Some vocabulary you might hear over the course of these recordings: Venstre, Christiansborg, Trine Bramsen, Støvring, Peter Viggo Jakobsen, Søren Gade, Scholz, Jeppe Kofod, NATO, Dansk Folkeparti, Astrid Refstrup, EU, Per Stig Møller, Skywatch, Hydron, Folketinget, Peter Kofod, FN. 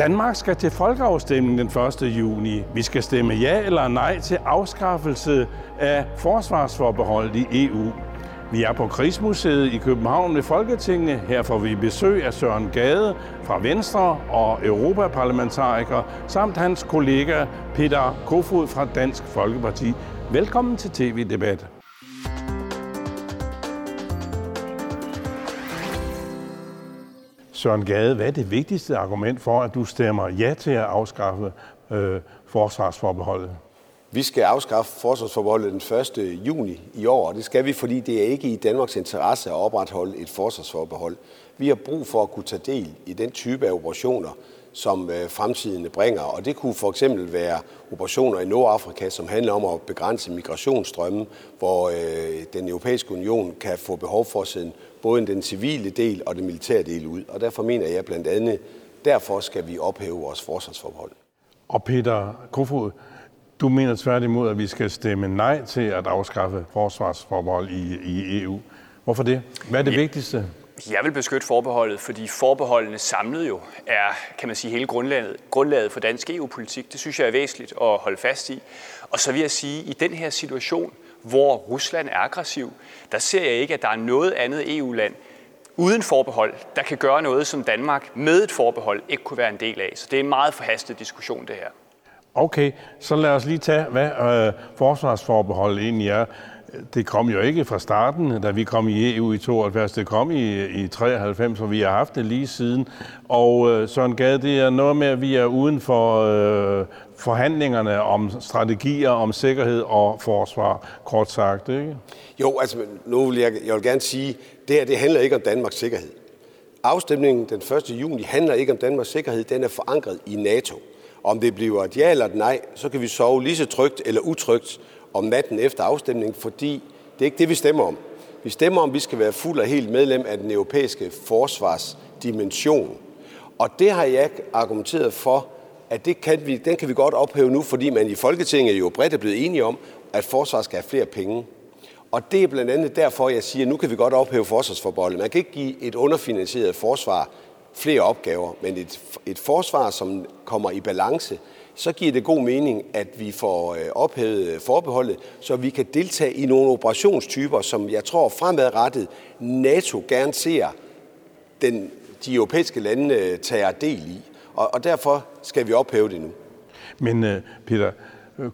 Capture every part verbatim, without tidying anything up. Danmark skal til folkeafstemning den første juni. Vi skal stemme ja eller nej til afskaffelse af forsvarsforbeholdet i E U. Vi er på Krigsmuseet i København ved Folketinget. Her får vi besøg af Søren Gade fra Venstre og europaparlamentariker, samt hans kollega Peter Kofod fra Dansk Folkeparti. Velkommen til T V-debat. Søren Gade, hvad er det vigtigste argument for, at du stemmer ja til at afskaffe øh, forsvarsforbeholdet? Vi skal afskaffe forsvarsforbeholdet den første juni i år, og det skal vi, fordi det er ikke i Danmarks interesse at opretholde et forsvarsforbehold. Vi har brug for at kunne tage del i den type af operationer, som fremtiden bringer, og det kunne for eksempel være operationer i Nordafrika, som handler om at begrænse migrationsstrømme, hvor den Europæiske Union kan få behov for at sende både den civile del og den militære del ud, og derfor mener jeg blandt andet, derfor skal vi ophæve vores forsvarsforbehold. Og Peter Kofod, du mener tværtimod, at vi skal stemme nej til at afskaffe forsvarsforbehold i, i E U. Hvorfor det? Hvad er det ja. vigtigste? Jeg vil beskytte forbeholdet, fordi forbeholdene samlet jo er, kan man sige, hele grundlaget, grundlaget for dansk E U-politik. Det synes jeg er væsentligt at holde fast i. Og så vil jeg sige, at i den her situation, hvor Rusland er aggressiv, der ser jeg ikke, at der er noget andet E U-land uden forbehold, der kan gøre noget, som Danmark med et forbehold ikke kunne være en del af. Så det er en meget forhastet diskussion, det her. Okay, så lad os lige tage, hvad øh, forsvarsforbeholdet egentlig er. Det kom jo ikke fra starten, da vi kom i E U i tooghalvfjerds. Det kom i, i treoghalvfems, og vi har haft det lige siden. Og øh, Søren Gade, det er noget med, at vi er uden for øh, forhandlingerne om strategier, om sikkerhed og forsvar, kort sagt, ikke? Jo, altså nu vil jeg, jeg vil gerne sige, det her det handler ikke om Danmarks sikkerhed. Afstemningen den første juni handler ikke om Danmarks sikkerhed, den er forankret i NATO. Om det bliver et ja eller et nej, så kan vi sove lige så trygt eller utrygt om natten efter afstemningen, fordi det er ikke det, vi stemmer om. Vi stemmer om, vi skal være fuld og helt medlem af den europæiske forsvarsdimension. Og det har jeg argumenteret for, at det kan vi, den kan vi godt ophæve nu, fordi man i Folketinget jo bredt er blevet enige om, at forsvaret skal have flere penge. Og det er blandt andet derfor, jeg siger, at nu kan vi godt ophæve forsvarsforbeholdet. Man kan ikke give et underfinansieret forsvar flere opgaver, men et, et forsvar, som kommer i balance, så giver det god mening, at vi får ophævet forbeholdet, så vi kan deltage i nogle operationstyper, som jeg tror fremadrettet NATO gerne ser den, de europæiske lande tager del i. Og, og derfor skal vi ophæve det nu. Men Peter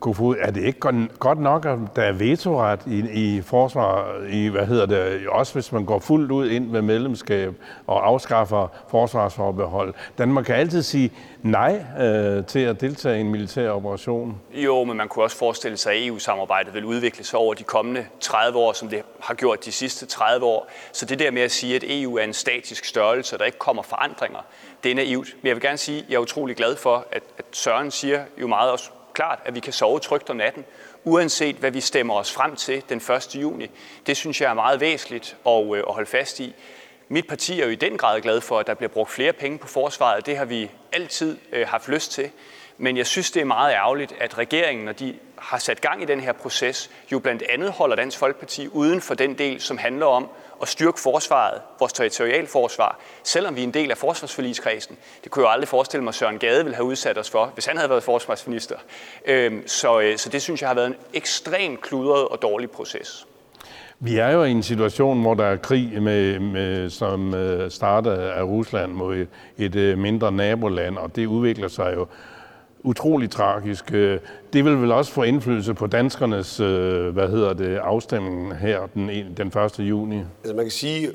Kofod, er det ikke godt nok, at der er vetoret i, i forsvar, i, hvad hedder det, også hvis man går fuldt ud ind med medlemskab og afskaffer forsvarsforbehold? Danmark kan altid sige nej øh, til at deltage i en militær operation. Jo, men man kunne også forestille sig, at E U-samarbejdet vil udvikle sig over de kommende tredive år, som det har gjort de sidste tredive år. Så det der med at sige, at E U er en statisk størrelse, og der ikke kommer forandringer, det er naivt. Men jeg vil gerne sige, at jeg er utrolig glad for, at, at Søren siger jo meget også, klart, at vi kan sove trygt om natten, uanset hvad vi stemmer os frem til den første juni. Det synes jeg er meget væsentligt at, øh, at holde fast i. Mit parti er jo i den grad glad for, at der bliver brugt flere penge på forsvaret. Det har vi altid øh, haft lyst til. Men jeg synes, det er meget ærgerligt, at regeringen, når de har sat gang i den her proces, jo blandt andet holder Dansk Folkeparti uden for den del, som handler om at styrke forsvaret, vores territorialforsvar, selvom vi er en del af forsvarsforligskredsen. Det kunne jeg jo aldrig forestille mig, at Søren Gade ville have udsat os for, hvis han havde været forsvarsminister. Så, så det synes jeg har været en ekstremt kludret og dårlig proces. Vi er jo i en situation, hvor der er krig, med, med, som starter af Rusland mod et, et mindre naboland, og det udvikler sig jo utrolig tragisk. Det vil vel også få indflydelse på danskernes, hvad hedder det, afstemning her den første juni. Altså man kan sige,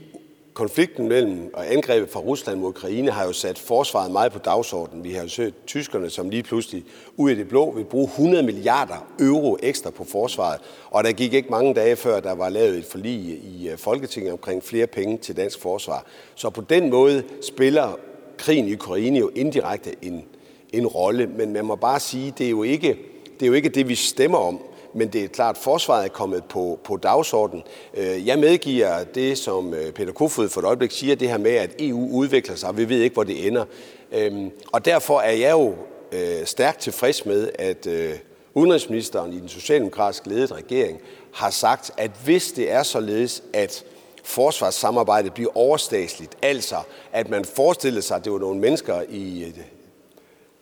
konflikten mellem og angrebet fra Rusland mod Ukraine har jo sat forsvaret meget på dagsordenen. Vi har jo set tyskerne, som lige pludselig ud af det blå vil bruge hundrede milliarder euro ekstra på forsvaret. Og der gik ikke mange dage før, der var lavet et forlig i Folketinget omkring flere penge til dansk forsvar. Så på den måde spiller krigen i Ukraine jo indirekte en en rolle, men man må bare sige, det er jo ikke det, er jo ikke det vi stemmer om, men det er klart, at forsvaret er kommet på, på dagsordenen. Jeg medgiver det, som Peter Kofod for et øjeblik siger, det her med, at E U udvikler sig, og vi ved ikke, hvor det ender. Og derfor er jeg jo stærkt tilfreds med, at udenrigsministeren i den socialdemokratisk ledede regering har sagt, at hvis det er således, at forsvarssamarbejdet bliver overstatsligt, altså at man forestiller sig, at det var nogle mennesker i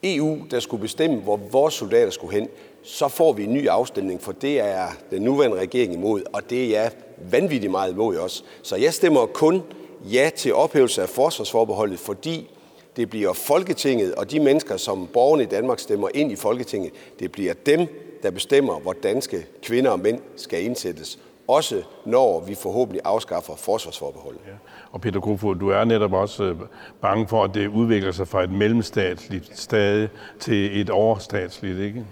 E U, der skulle bestemme, hvor vores soldater skulle hen, så får vi en ny afstemning, for det er den nuværende regering imod, og det er jeg vanvittigt meget imod også. Så jeg stemmer kun ja til ophævelse af forsvarsforbeholdet, fordi det bliver Folketinget og de mennesker, som borgerne i Danmark stemmer ind i Folketinget, det bliver dem, der bestemmer, hvor danske kvinder og mænd skal indsættes, også når vi forhåbentlig afskaffer forsvarsforbeholdet. Ja. Og Peter Kofod, du er netop også bange for, at det udvikler sig fra et mellemstatsligt stade til et overstatsligt, ikke?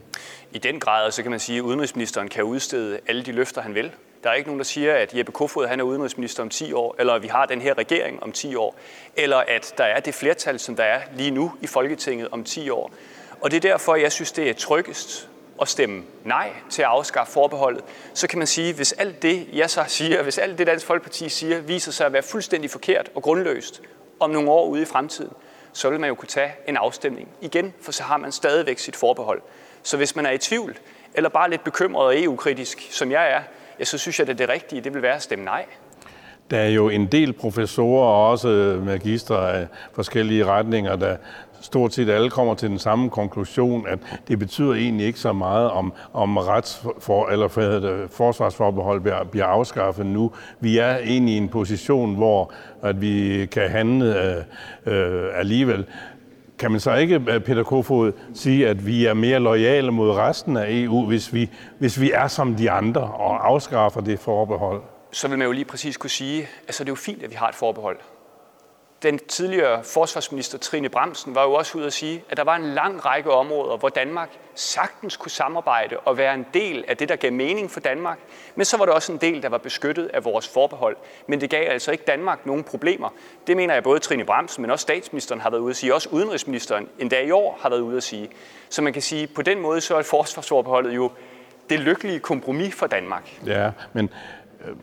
I den grad, så kan man sige, at udenrigsministeren kan udstede alle de løfter, han vil. Der er ikke nogen, der siger, at Jeppe Kofod han er udenrigsminister om ti år, eller at vi har den her regering om ti år, eller at der er det flertal, som der er lige nu i Folketinget om ti år. Og det er derfor, jeg synes, det er tryggest at stemme nej til at afskaffe forbeholdet. Så kan man sige, hvis alt det, jeg så siger, hvis alt det Dansk Folkeparti siger, viser sig at være fuldstændig forkert og grundløst om nogle år ude i fremtiden, så vil man jo kunne tage en afstemning igen, for så har man stadigvæk sit forbehold. Så hvis man er i tvivl, eller bare lidt bekymret og E U-kritisk, som jeg er, ja, så synes jeg, at det rigtige, det vil være at stemme nej. Der er jo en del professorer og også magistre af forskellige retninger, der stort set alle kommer til den samme konklusion, at det betyder egentlig ikke så meget, om, om rets for, eller forsvarsforbehold bliver afskaffet nu. Vi er egentlig i en position, hvor at vi kan handle øh, øh, alligevel. Kan man så ikke, Peter Kofod, sige, at vi er mere loyale mod resten af E U, hvis vi, hvis vi er som de andre og afskaffer det forbehold? Så vil man jo lige præcis kunne sige, at så er det jo fint, at vi har et forbehold. Den tidligere forsvarsminister Trine Bramsen var jo også ude at sige, at der var en lang række områder, hvor Danmark sagtens kunne samarbejde og være en del af det, der gav mening for Danmark. Men så var der også en del, der var beskyttet af vores forbehold. Men det gav altså ikke Danmark nogen problemer. Det mener jeg både Trine Bramsen, men også statsministeren har været ude at sige. Også udenrigsministeren endda i år har været ude at sige. Så man kan sige, at på den måde så er forsvarsforbeholdet jo det lykkelige kompromis for Danmark. Ja, men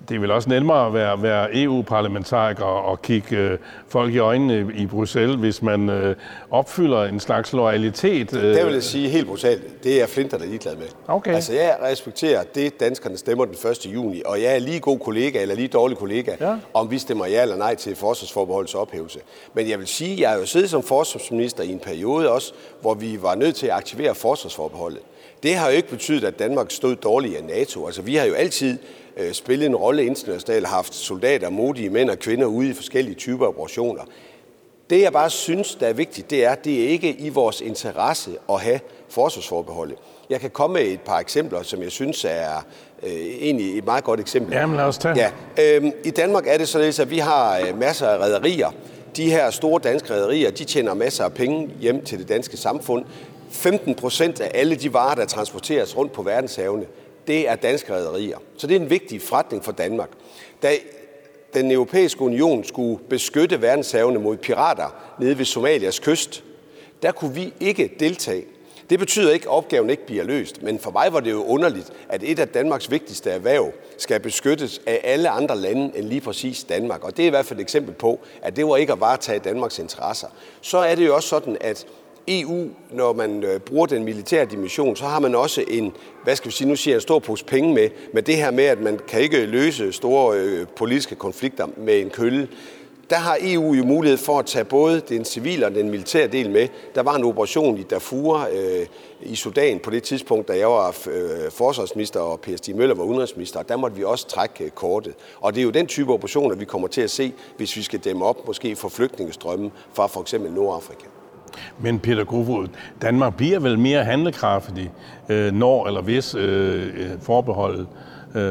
det er vel også nemmere at være, være E U-parlamentariker og kigge øh, folk i øjnene i Bruxelles, hvis man øh, opfylder en slags loyalitet. Øh. Det vil jeg sige helt brutalt. Det er jeg flinter, der er ligeglad med. Okay. Altså, jeg respekterer det, danskerne stemmer den første juni, og jeg er lige god kollega eller lige dårlig kollega, ja, om vi stemmer ja eller nej til forsvarsforbeholdets ophævelse. Men jeg vil sige, at jeg har jo siddet som forsvarsminister i en periode også, hvor vi var nødt til at aktivere forsvarsforbeholdet. Det har jo ikke betydet, at Danmark stod dårligt af NATO. Altså, vi har jo altid øh, spillet en rolle internationalt, haft soldater, modige mænd og kvinder ude i forskellige typer operationer. Det, jeg bare synes, der er vigtigt, det er, at det ikke er i vores interesse at have forsvarsforbeholdet. Jeg kan komme med et par eksempler, som jeg synes er øh, egentlig et meget godt eksempel. Jamen, lad os tage. Ja, øh, I Danmark er det således, at vi har øh, masser af rederier. De her store danske rederier, de tjener masser af penge hjem til det danske samfund. femten procent af alle de varer, der transporteres rundt på verdenshavene, det er danske rederier. Så det er en vigtig forretning for Danmark. Da den europæiske union skulle beskytte verdenshavene mod pirater nede ved Somalias kyst, der kunne vi ikke deltage. Det betyder ikke, at opgaven ikke bliver løst, men for mig var det jo underligt, at et af Danmarks vigtigste erhverv skal beskyttes af alle andre lande end lige præcis Danmark. Og det er i hvert fald et eksempel på, at det var ikke at varetage Danmarks interesser. Så er det jo også sådan, at E U, når man bruger den militære dimension, så har man også en, hvad skal vi sige, nu siger jeg en stor pose penge med, med det her med, at man kan ikke løse store øh, politiske konflikter med en kølle. Der har E U jo mulighed for at tage både den civile og den militære del med. Der var en operation i Darfur øh, i Sudan på det tidspunkt, da jeg var øh, forsvarsminister og Per Stig Møller var udenrigsminister, og der måtte vi også trække kortet. Og det er jo den type operationer, vi kommer til at se, hvis vi skal dæmme op måske for flygtningestrømmen fra for eksempel Nordafrika. Men Peter Kofod, Danmark bliver vel mere handlekraftig, når eller hvis forbeholdet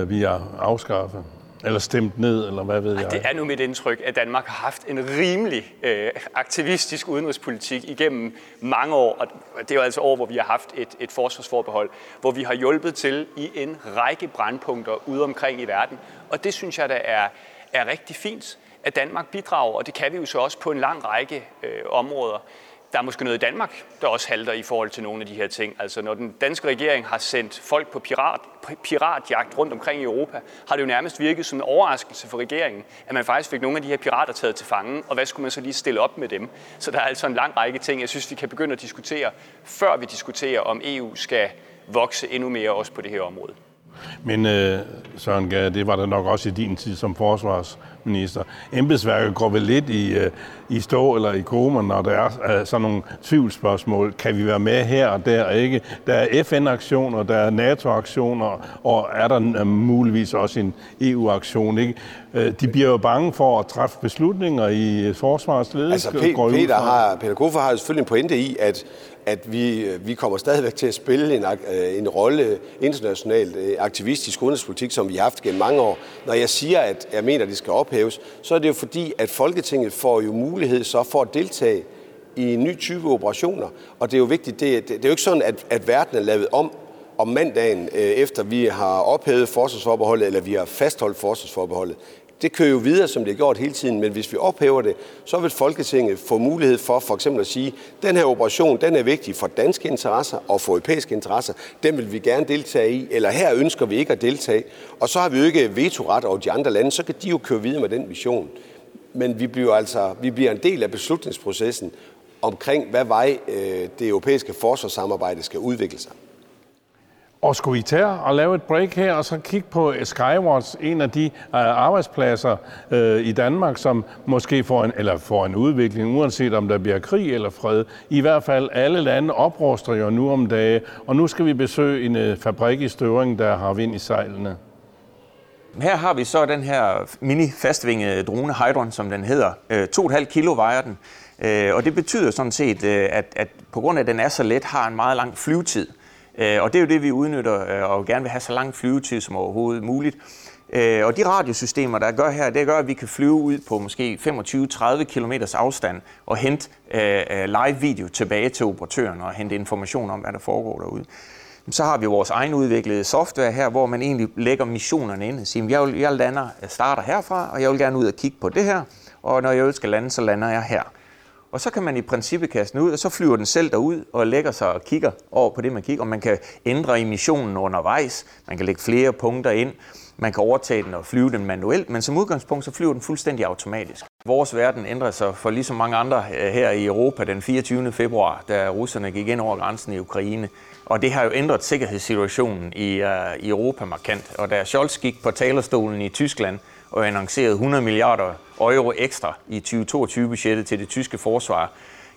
bliver afskaffet? Eller stemt ned, eller hvad ved jeg? Ej, det er nu mit indtryk, at Danmark har haft en rimelig øh, aktivistisk udenrigspolitik igennem mange år. Og det er jo altså år, hvor vi har haft et, et forsvarsforbehold, hvor vi har hjulpet til i en række brandpunkter ude omkring i verden. Og det synes jeg, der er, er rigtig fint, at Danmark bidrager, og det kan vi jo så også på en lang række øh, områder. Der er måske noget i Danmark, der også halter i forhold til nogle af de her ting. Altså når den danske regering har sendt folk på pirat, piratjagt rundt omkring i Europa, har det jo nærmest virket som en overraskelse for regeringen, at man faktisk fik nogle af de her pirater taget til fange, og hvad skulle man så lige stille op med dem? Så der er altså en lang række ting, jeg synes, vi kan begynde at diskutere, før vi diskuterer, om E U skal vokse endnu mere også på det her område. Men øh, Søren Gade, det var der nok også i din tid som forsvarsminister. Embedsværket går vel lidt i, øh, i stå eller i koma, når der er øh, sådan nogle tvivlsspørgsmål. Kan vi være med her og der og ikke? Der er F N-aktioner, der er NATO-aktioner, og er der øh, muligvis også en E U-aktion, ikke? Øh, de bliver jo bange for at træffe beslutninger i forsvarsledelse. Altså, P- Peter, har, Peter Kofod har selvfølgelig en pointe i, at at vi, vi kommer stadigvæk til at spille en, en rolle internationalt aktivistisk udenrigspolitik, som vi har haft gennem mange år. Når jeg siger, at jeg mener, at de skal ophæves, så er det jo fordi, at Folketinget får jo mulighed så for at deltage i en ny type operationer. Og det er jo vigtigt, det, det, det er jo ikke sådan, at, at verden er lavet om om mandagen, efter vi har ophævet forsvarsforbeholdet, eller vi har fastholdt forsvarsforbeholdet. Det kører jo videre, som det er gjort hele tiden, men hvis vi ophæver det, så vil Folketinget få mulighed for for eksempel at sige, at den her operation, den er vigtig for danske interesser og for europæiske interesser. Den vil vi gerne deltage i, eller her ønsker vi ikke at deltage. Og så har vi jo ikke vetoret over de andre lande, så kan de jo køre videre med den mission. Men vi bliver altså vi bliver en del af beslutningsprocessen omkring, hvad vej øh, det europæiske forsvarssamarbejde skal udvikle sig. Og skulle I tage og lave et break her, og så kigge på Skywatch, en af de uh, arbejdspladser uh, i Danmark, som måske får en, eller får en udvikling, uanset om der bliver krig eller fred. I hvert fald alle lande opruster jo nu om dage, og nu skal vi besøge en uh, fabrik i Støvring, der har vind i sejlene. Her har vi så den her mini-fastvingede drone, Hydron, som den hedder. Uh, to komma fem kilo vejer den, uh, og det betyder sådan set, uh, at, at på grund af, at den er så let, har en meget lang flyvetid. Og det er jo det, vi udnytter og gerne vil have så lang flyvetid som overhovedet muligt. Og de radiosystemer, der gør her, det gør, at vi kan flyve ud på måske femogtyve til tredive kilometer afstand og hente live video tilbage til operatøren og hente information om, hvad der foregår derude. Så har vi vores egen udviklede software her, hvor man egentlig lægger missionerne ind og siger, jeg, vil, jeg lander, starter herfra, og jeg vil gerne ud og kigge på det her, og når jeg skal lande, så lander jeg her. Og så kan man i princippet kaste den ud, og så flyver den selv derud og lægger sig og kigger over på det, man kigger. Og man kan ændre i missionen undervejs, man kan lægge flere punkter ind, man kan overtage den og flyve den manuelt, men som udgangspunkt så flyver den fuldstændig automatisk. Vores verden ændrer sig for ligesom mange andre her i Europa den fireogtyvende februar, da russerne gik ind over grænsen i Ukraine. Og det har jo ændret sikkerhedssituationen i, uh, i Europa markant. Og da Scholz gik på talerstolen i Tyskland og annoncerede hundrede milliarder euro ekstra i tyve toogtyve-budgettet til det tyske forsvar,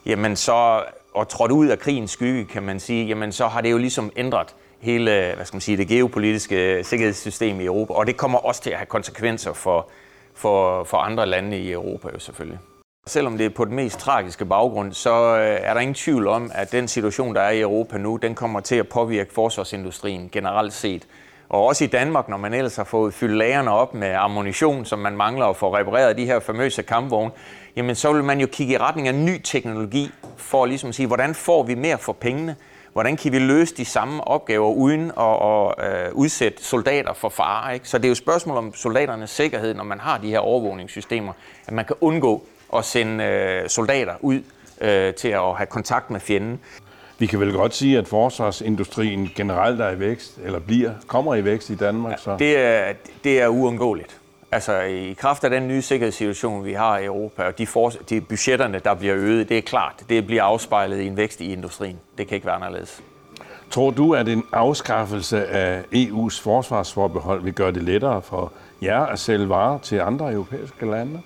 jamen så, og trådt ud af krigens skygge, kan man sige, jamen så har det jo ligesom ændret hele, hvad skal man sige, det geopolitiske sikkerhedssystem i Europa. Og det kommer også til at have konsekvenser for, for, for andre lande i Europa jo selvfølgelig. Selvom det er på den mest tragiske baggrund, så er der ingen tvivl om, at den situation, der er i Europa nu, den kommer til at påvirke forsvarsindustrien generelt set. Og også i Danmark, når man ellers har fået fyldt lagerne op med ammunition, som man mangler at få repareret de her famøse kampvogne, jamen så vil man jo kigge i retning af ny teknologi for ligesom at sige, hvordan får vi mere for pengene? Hvordan kan vi løse de samme opgaver uden at, at uh, udsætte soldater for fare? Ikke? Så det er jo et spørgsmål om soldaternes sikkerhed, når man har de her overvågningssystemer, at man kan undgå at sende uh, soldater ud uh, til at have kontakt med fjenden. Vi kan vel godt sige, at forsvarsindustrien generelt er i vækst, eller bliver, kommer i vækst i Danmark? Så. Ja, det, er, det er uundgåeligt. Altså i kraft af den nye sikkerhedssituation, vi har i Europa, og de, for, de budgetterne, der bliver øget, det er klart, det bliver afspejlet i en vækst i industrien. Det kan ikke være anderledes. Tror du, at en afskaffelse af E U's forsvarsforbehold vil gøre det lettere for jer at sælge varer til andre europæiske lande?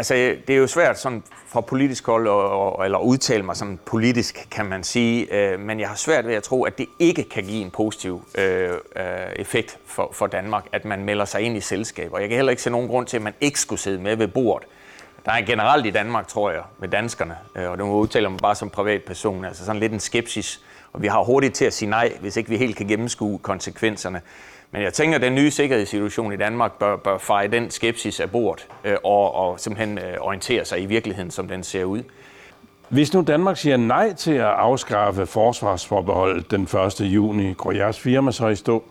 Altså, det er jo svært sådan fra politisk hold og, eller udtale mig sådan politisk, kan man sige, øh, men jeg har svært ved at tro, at det ikke kan give en positiv øh, effekt for, for Danmark, at man melder sig ind i selskaber. Jeg kan heller ikke se nogen grund til, at man ikke skulle sidde med ved bordet. Der er generelt i Danmark, tror jeg, med danskerne, øh, og det må jeg udtale mig bare som privatperson, altså sådan lidt en skepsis, og vi har hurtigt til at sige nej, hvis ikke vi helt kan gennemskue konsekvenserne. Men jeg tænker, at den nye sikkerhedssituation i Danmark bør, bør feje den skepsis af bordet øh, og, og simpelthen øh, orientere sig i virkeligheden, som den ser ud. Hvis nu Danmark siger nej til at afskaffe forsvarsforbeholdet den første juni, går jeres firma så i stå?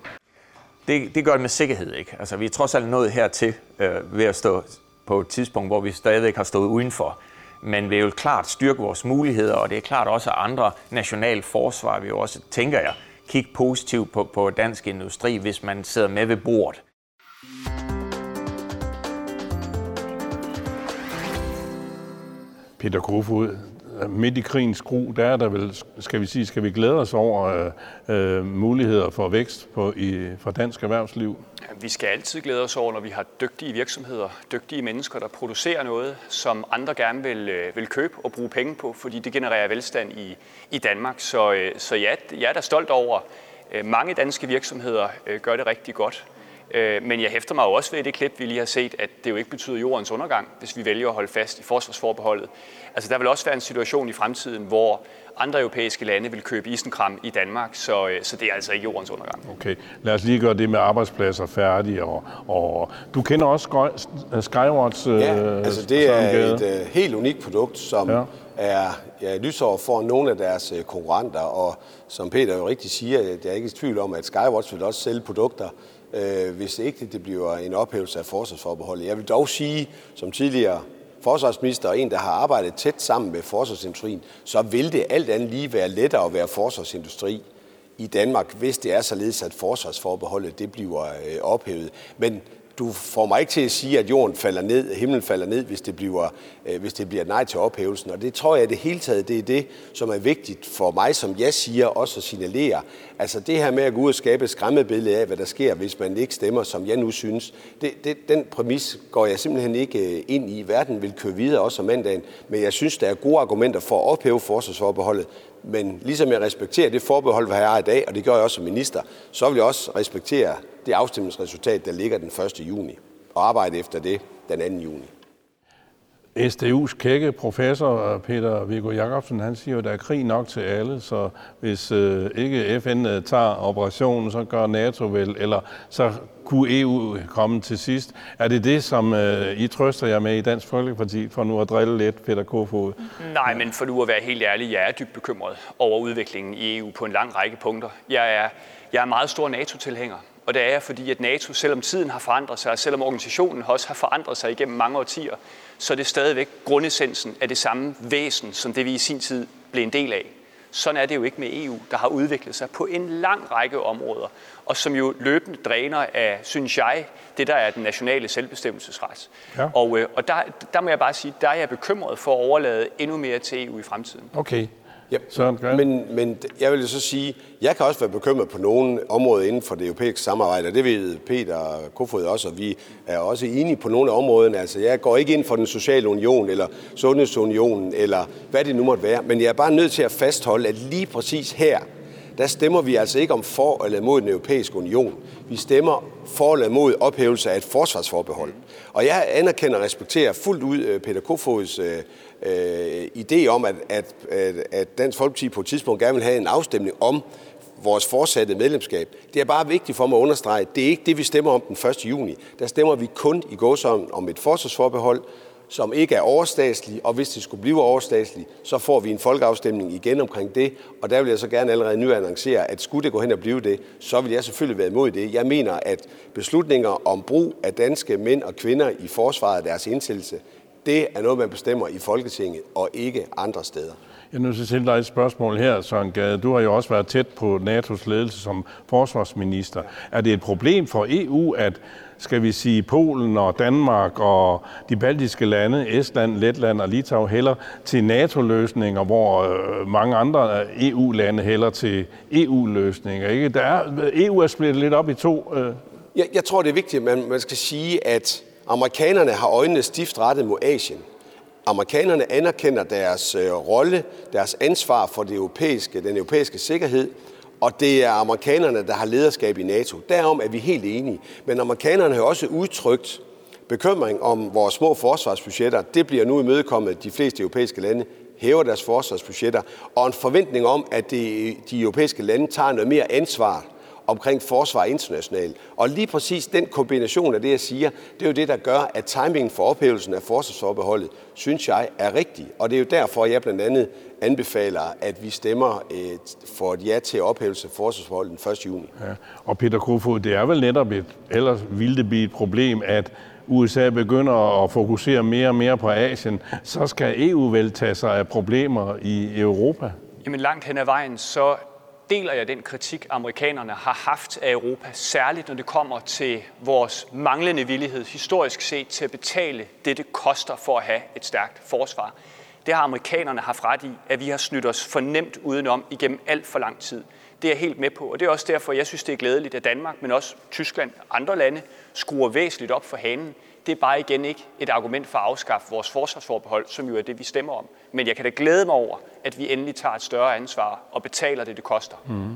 Det, det gør det med sikkerhed, ikke? Altså, vi er trods alt nået hertil øh, ved at stå på et tidspunkt, hvor vi stadigvæk har stået udenfor. Men vi vil klart styrke vores muligheder, og det er klart også, at andre nationale forsvar, vi jo også, tænker jeg, kig positivt på, på dansk industri, hvis man sidder med ved bordet. Peter Kofod, midt i krigens gru, der er der vel, skal vi sige, skal vi glæde os over øh, muligheder for vækst på, i, for dansk erhvervsliv? Vi skal altid glæde os over, når vi har dygtige virksomheder, dygtige mennesker, der producerer noget, som andre gerne vil, vil købe og bruge penge på, fordi det genererer velstand i, i Danmark. Så, så ja, jeg er da stolt over, mange danske virksomheder gør det rigtig godt. Men jeg hæfter mig også ved det klip, vi lige har set, at det jo ikke betyder jordens undergang, hvis vi vælger at holde fast i forsvarsforbeholdet. Altså der vil også være en situation i fremtiden, hvor andre europæiske lande vil købe isenkram i Danmark, så, så det er altså ikke jordens undergang. Okay, lad os lige gøre det med arbejdspladser færdige. Og, og du kender også Skywatch? Ja, øh, altså det er et uh, helt unikt produkt, som ja. er ja, lysår for nogle af deres konkurrenter. Og som Peter jo rigtig siger, jeg er ikke i tvivl om, at Skywatch vil også sælge produkter, Øh, hvis ikke det, det bliver en ophævelse af forsvarsforbeholdet. Jeg vil dog sige, som tidligere forsvarsminister og en, der har arbejdet tæt sammen med forsvarsindustrien, så vil det alt andet lige være lettere at være forsvarsindustri i Danmark, hvis det er således, at forsvarsforbeholdet det bliver øh, ophævet. Men du får mig ikke til at sige, at jorden falder ned, himlen falder ned, hvis det bliver, øh, hvis det bliver nej til ophævelsen. Og det tror jeg, at det hele taget det er det, som er vigtigt for mig, som jeg siger, også at signalere. Altså det her med at gå ud og skabe et skræmmebillede af, hvad der sker, hvis man ikke stemmer, som jeg nu synes. Det, det, den præmis går jeg simpelthen ikke ind i. Verden vil køre videre også om mandagen, men jeg synes, der er gode argumenter for at ophæve forsvarsforbeholdet. Men ligesom jeg respekterer det forbehold, hvad jeg har i dag, og det gør jeg også som minister, så vil jeg også respektere det afstemningsresultat, der ligger den første juni, og arbejde efter det den anden juni. S D U's kække professor Peter Viggo Jakobsen, han siger jo, at der er krig nok til alle, så hvis øh, ikke F N tager operationen, så gør NATO vel, eller så kunne E U komme til sidst. Er det det, som øh, I trøster jer med i Dansk Folkeparti, for nu at drille lidt, Peter Kofod? Nej, men for nu at være helt ærlig, jeg er dybt bekymret over udviklingen i E U på en lang række punkter. Jeg er, jeg er meget stor NATO-tilhænger. Og det er fordi, at NATO, selvom tiden har forandret sig, og selvom organisationen også har forandret sig igennem mange årtier, så er det stadigvæk grundessensen af det samme væsen, som det vi i sin tid blev en del af. Sådan er det jo ikke med E U, der har udviklet sig på en lang række områder, og som jo løbende dræner af, synes jeg, det der er den nationale selvbestemmelsesret. Ja. Og, og der, der må jeg bare sige, der er jeg bekymret for at overlade endnu mere til E U i fremtiden. Okay. Ja, men, men jeg vil så sige, jeg kan også være bekymret på nogle områder inden for det europæiske samarbejde, og det ved Peter Kofod også, og vi er også enige på nogle af områderne. Altså, jeg går ikke ind for den sociale union, eller sundhedsunionen, eller hvad det nu måtte være, men jeg er bare nødt til at fastholde, at lige præcis her, der stemmer vi altså ikke om for eller mod den europæiske union. Vi stemmer for eller mod ophævelse af et forsvarsforbehold. Og jeg anerkender og respekterer fuldt ud Peter Kofods øh, idé om, at, at, at Dansk Folkeparti på et tidspunkt gerne vil have en afstemning om vores fortsatte medlemskab. Det er bare vigtigt for mig at understrege, det er ikke det, vi stemmer om den første juni. Der stemmer vi kun i gåseøjne om et forsvarsforbehold, som ikke er overstatslig, og hvis det skulle blive overstatslig, så får vi en folkeafstemning igen omkring det, og der vil jeg så gerne allerede nu annoncere, at skulle det gå hen og blive det, så vil jeg selvfølgelig være imod det. Jeg mener, at beslutninger om brug af danske mænd og kvinder i forsvaret af deres indsættelse, det er noget, man bestemmer i Folketinget, og ikke andre steder. Jeg er nødt til at stille dig et spørgsmål her, Søren Gade. Du har jo også været tæt på N A T O's ledelse som forsvarsminister. Er det et problem for E U, at skal vi sige, Polen og Danmark og de baltiske lande, Estland, Letland og Litauen hælder til NATO-løsninger, hvor mange andre E U-lande hælder til E U-løsninger, ikke? Der er, E U er splittet lidt op i to. Øh. Jeg, jeg tror, det er vigtigt, at man skal sige, at amerikanerne har øjnene stift rettet mod Asien. Amerikanerne anerkender deres øh, rolle, deres ansvar for det europæiske, den europæiske sikkerhed, og det er amerikanerne, der har lederskab i NATO. Derom er vi helt enige. Men amerikanerne har også udtrykt bekymring om vores små forsvarsbudgetter. Det bliver nu imødekommet. De fleste europæiske lande hæver deres forsvarsbudgetter. Og en forventning om, at de, de europæiske lande tager noget mere ansvar omkring forsvar internationalt. Og lige præcis den kombination af det, jeg siger, det er jo det, der gør, at timingen for ophævelsen af forsvarsforbeholdet, synes jeg, er rigtig. Og det er jo derfor, jeg blandt andet anbefaler, at vi stemmer øh, for et ja til ophævelse af forsvarsforbeholdet den første juni. Ja. Og Peter Kofod, det er vel netop et, ellers ville det blive et problem, at U S A begynder at fokusere mere og mere på Asien, så skal E U vel tage sig af problemer i Europa? Jamen langt hen ad vejen, så deler jeg den kritik, amerikanerne har haft af Europa, særligt når det kommer til vores manglende villighed, historisk set, til at betale det, det koster for at have et stærkt forsvar. det har amerikanerne haft ret i, at vi har snydt os fornemt udenom igennem alt for lang tid. Det er jeg helt med på, og det er også derfor, jeg synes, det er glædeligt, at Danmark, men også Tyskland og andre lande, skruer væsentligt op for hanen. Det er bare igen ikke et argument for at afskaffe vores forsvarsforbehold, som jo er det, vi stemmer om. Men jeg kan da glæde mig over, at vi endelig tager et større ansvar og betaler det, det koster. Mm.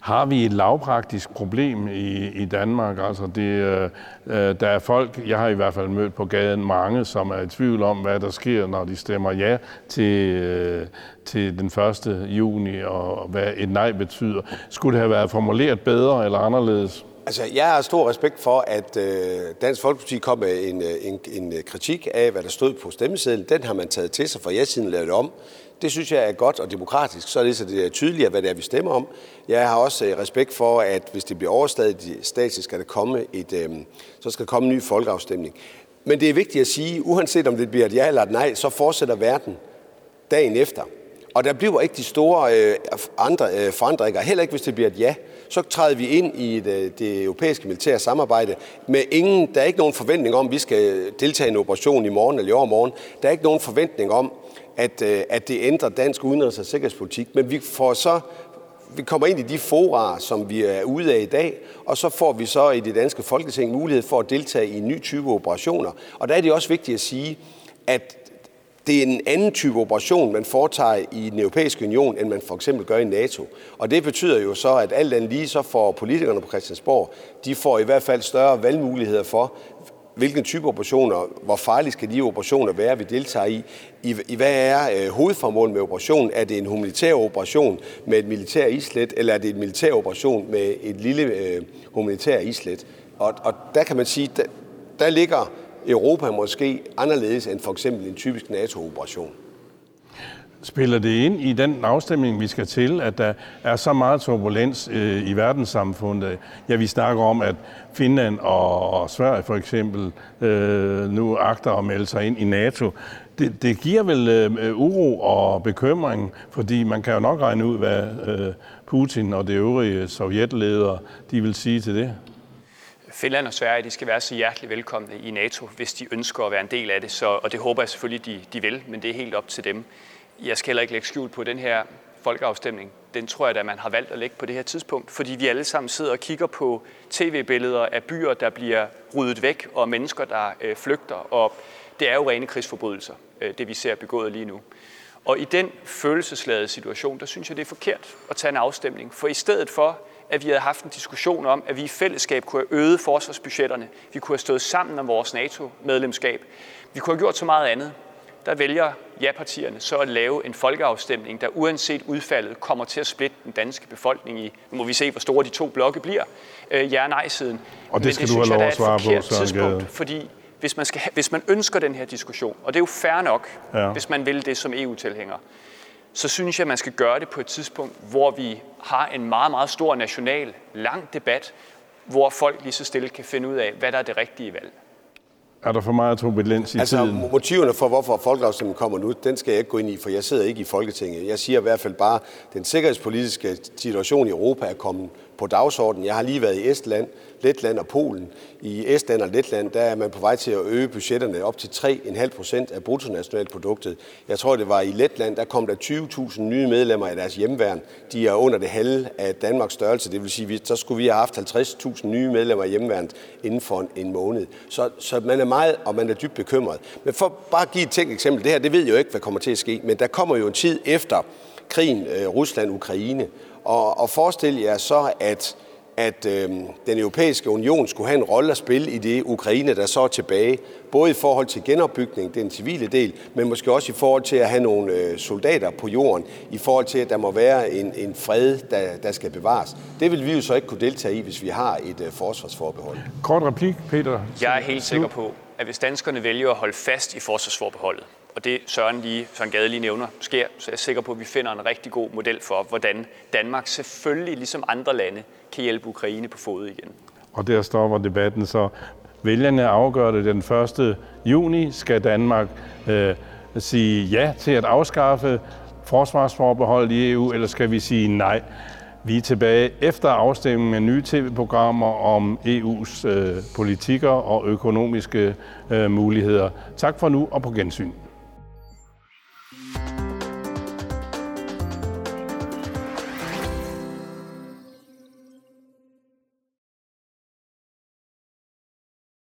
Har vi et lavpraktisk problem i, i Danmark? Altså det, øh, der er folk, jeg har i hvert fald mødt på gaden mange, som er i tvivl om, hvad der sker, når de stemmer ja til, øh, til den første juni, og hvad et nej betyder. Skulle det have været formuleret bedre eller anderledes? Altså, jeg har stor respekt for, at øh, Dansk Folkeparti kom med en, en, en kritik af, hvad der stod på stemmesedlen. Den har man taget til sig, for ja-siden lavet det om. Det synes jeg er godt og demokratisk, så er det, så det er tydeligt, hvad det er, vi stemmer om. Jeg har også øh, respekt for, at hvis det bliver overstatsligt, skal der komme et, øh, så skal der komme en ny folkeafstemning. Men det er vigtigt at sige, uanset om det bliver et ja eller et nej, så fortsætter verden dagen efter. Og der bliver ikke de store øh, andre, øh, forandringer, heller ikke hvis det bliver et ja. Så træder vi ind i det, det europæiske militære samarbejde med ingen, der er ikke nogen forventning om, at vi skal deltage i en operation i morgen eller i overmorgen. Der er ikke nogen forventning om, at, at det ændrer dansk udenrigs- og sikkerhedspolitik. Men vi, får så, vi kommer ind i de fora, som vi er ude af i dag, og så får vi så i det danske Folketing mulighed for at deltage i en ny type operationer. Og der er det også vigtigt at sige, at det er en anden type operation, man foretager i den europæiske union, end man for eksempel gør i NATO. Og det betyder jo så, at alt andet lige så får politikerne på Christiansborg, de får i hvert fald større valgmuligheder for, hvilken type operationer, hvor farlige skal de operationer være, vi deltager i. I, i hvad er øh, hovedformålet med operationen? Er det en humanitær operation med et militær islet, eller er det en militær operation med et lille øh, humanitær islet? Og, og der kan man sige, der, der ligger Europa måske anderledes end for eksempel en typisk NATO-operation. Spiller det ind i den afstemning, vi skal til, at der er så meget turbulens øh, i verdenssamfundet? Ja, vi snakker om, at Finland og, og Sverige for eksempel øh, nu agter at melde sig ind i NATO. Det, det giver vel øh, uro og bekymring, fordi man kan jo nok regne ud, hvad øh, Putin og de øvrige sovjetledere de vil sige til det. Finland og Sverige, de skal være så hjerteligt velkomne i NATO, hvis de ønsker at være en del af det, så, og det håber jeg selvfølgelig, de, de vil, men det er helt op til dem. Jeg skal heller ikke lægge skjul på den her folkeafstemning. Den tror jeg, at man har valgt at lægge på det her tidspunkt, fordi vi alle sammen sidder og kigger på tv-billeder af byer, der bliver ryddet væk, og mennesker, der øh, flygter, og det er jo rene krigsforbrydelser, øh, det vi ser begået lige nu. Og i den følelsesladede situation, der synes jeg, det er forkert at tage en afstemning, for i stedet for at vi havde haft en diskussion om, at vi i fællesskab kunne have øget forsvarsbudgetterne. Vi kunne have stået sammen om vores NATO-medlemskab. Vi kunne have gjort så meget andet. Der vælger ja-partierne så at lave en folkeafstemning, der uanset udfaldet kommer til at splitte den danske befolkning i. Nu må vi se, hvor store de to blokke bliver. Øh, ja og nej-siden. Og det skal Men det, du synes, have lov at svare på, Søren Gade. Fordi hvis man, skal, hvis man ønsker den her diskussion, og det er jo fair nok, ja. Hvis man vil det som E U-tilhænger, så synes jeg, at man skal gøre det på et tidspunkt, hvor vi har en meget, meget stor national, lang debat, hvor folk lige så stille kan finde ud af, hvad der er det rigtige valg. Er der for meget turbulens i altså, tiden? Altså motiverne for, hvorfor folkeafstemningen kommer nu, den skal jeg ikke gå ind i, for jeg sidder ikke i Folketinget. Jeg siger i hvert fald bare, at den sikkerhedspolitiske situation i Europa er kommet på dagsordenen. Jeg har lige været i Estland, Letland og Polen. I Estland og Letland, der er man på vej til at øge budgetterne op til tre komma fem procent af bruttonationalproduktet. Jeg tror, det var i Letland, der kom der tyve tusind nye medlemmer af deres hjemmeværn. De er under det halve af Danmarks størrelse. Det vil sige, så skulle vi have haft halvtreds tusind nye medlemmer af hjemmeværnet inden for en måned. Så, så man er meget, og man er dybt bekymret. Men for bare at give et tænkt eksempel, det her, det ved jeg jo ikke, hvad kommer til at ske, men der kommer jo en tid efter krigen, Rusland-Ukraine, Og, og forestil jer så, at, at øh, den europæiske union skulle have en rolle at spille i det Ukraine, der så er tilbage. Både i forhold til genopbygning, den civile del, men måske også i forhold til at have nogle øh, soldater på jorden, i forhold til, at der må være en, en fred, der, der skal bevares. Det vil vi jo så ikke kunne deltage i, hvis vi har et øh, forsvarsforbehold. Kort replik, Peter. Jeg er helt sikker på, at hvis danskerne vælger at holde fast i forsvarsforbeholdet, og det Søren, lige, Søren Gade lige nævner sker, så jeg er sikker på, at vi finder en rigtig god model for, hvordan Danmark selvfølgelig, ligesom andre lande, kan hjælpe Ukraine på fod igen. Og der stopper debatten så. Vælgerne afgør det den første juni. Skal Danmark øh, sige ja til at afskaffe forsvarsforbeholdet i E U, eller skal vi sige nej? Vi er tilbage efter afstemningen med nye tv-programmer om E U's øh, politikker og økonomiske øh, muligheder. Tak for nu og på gensyn.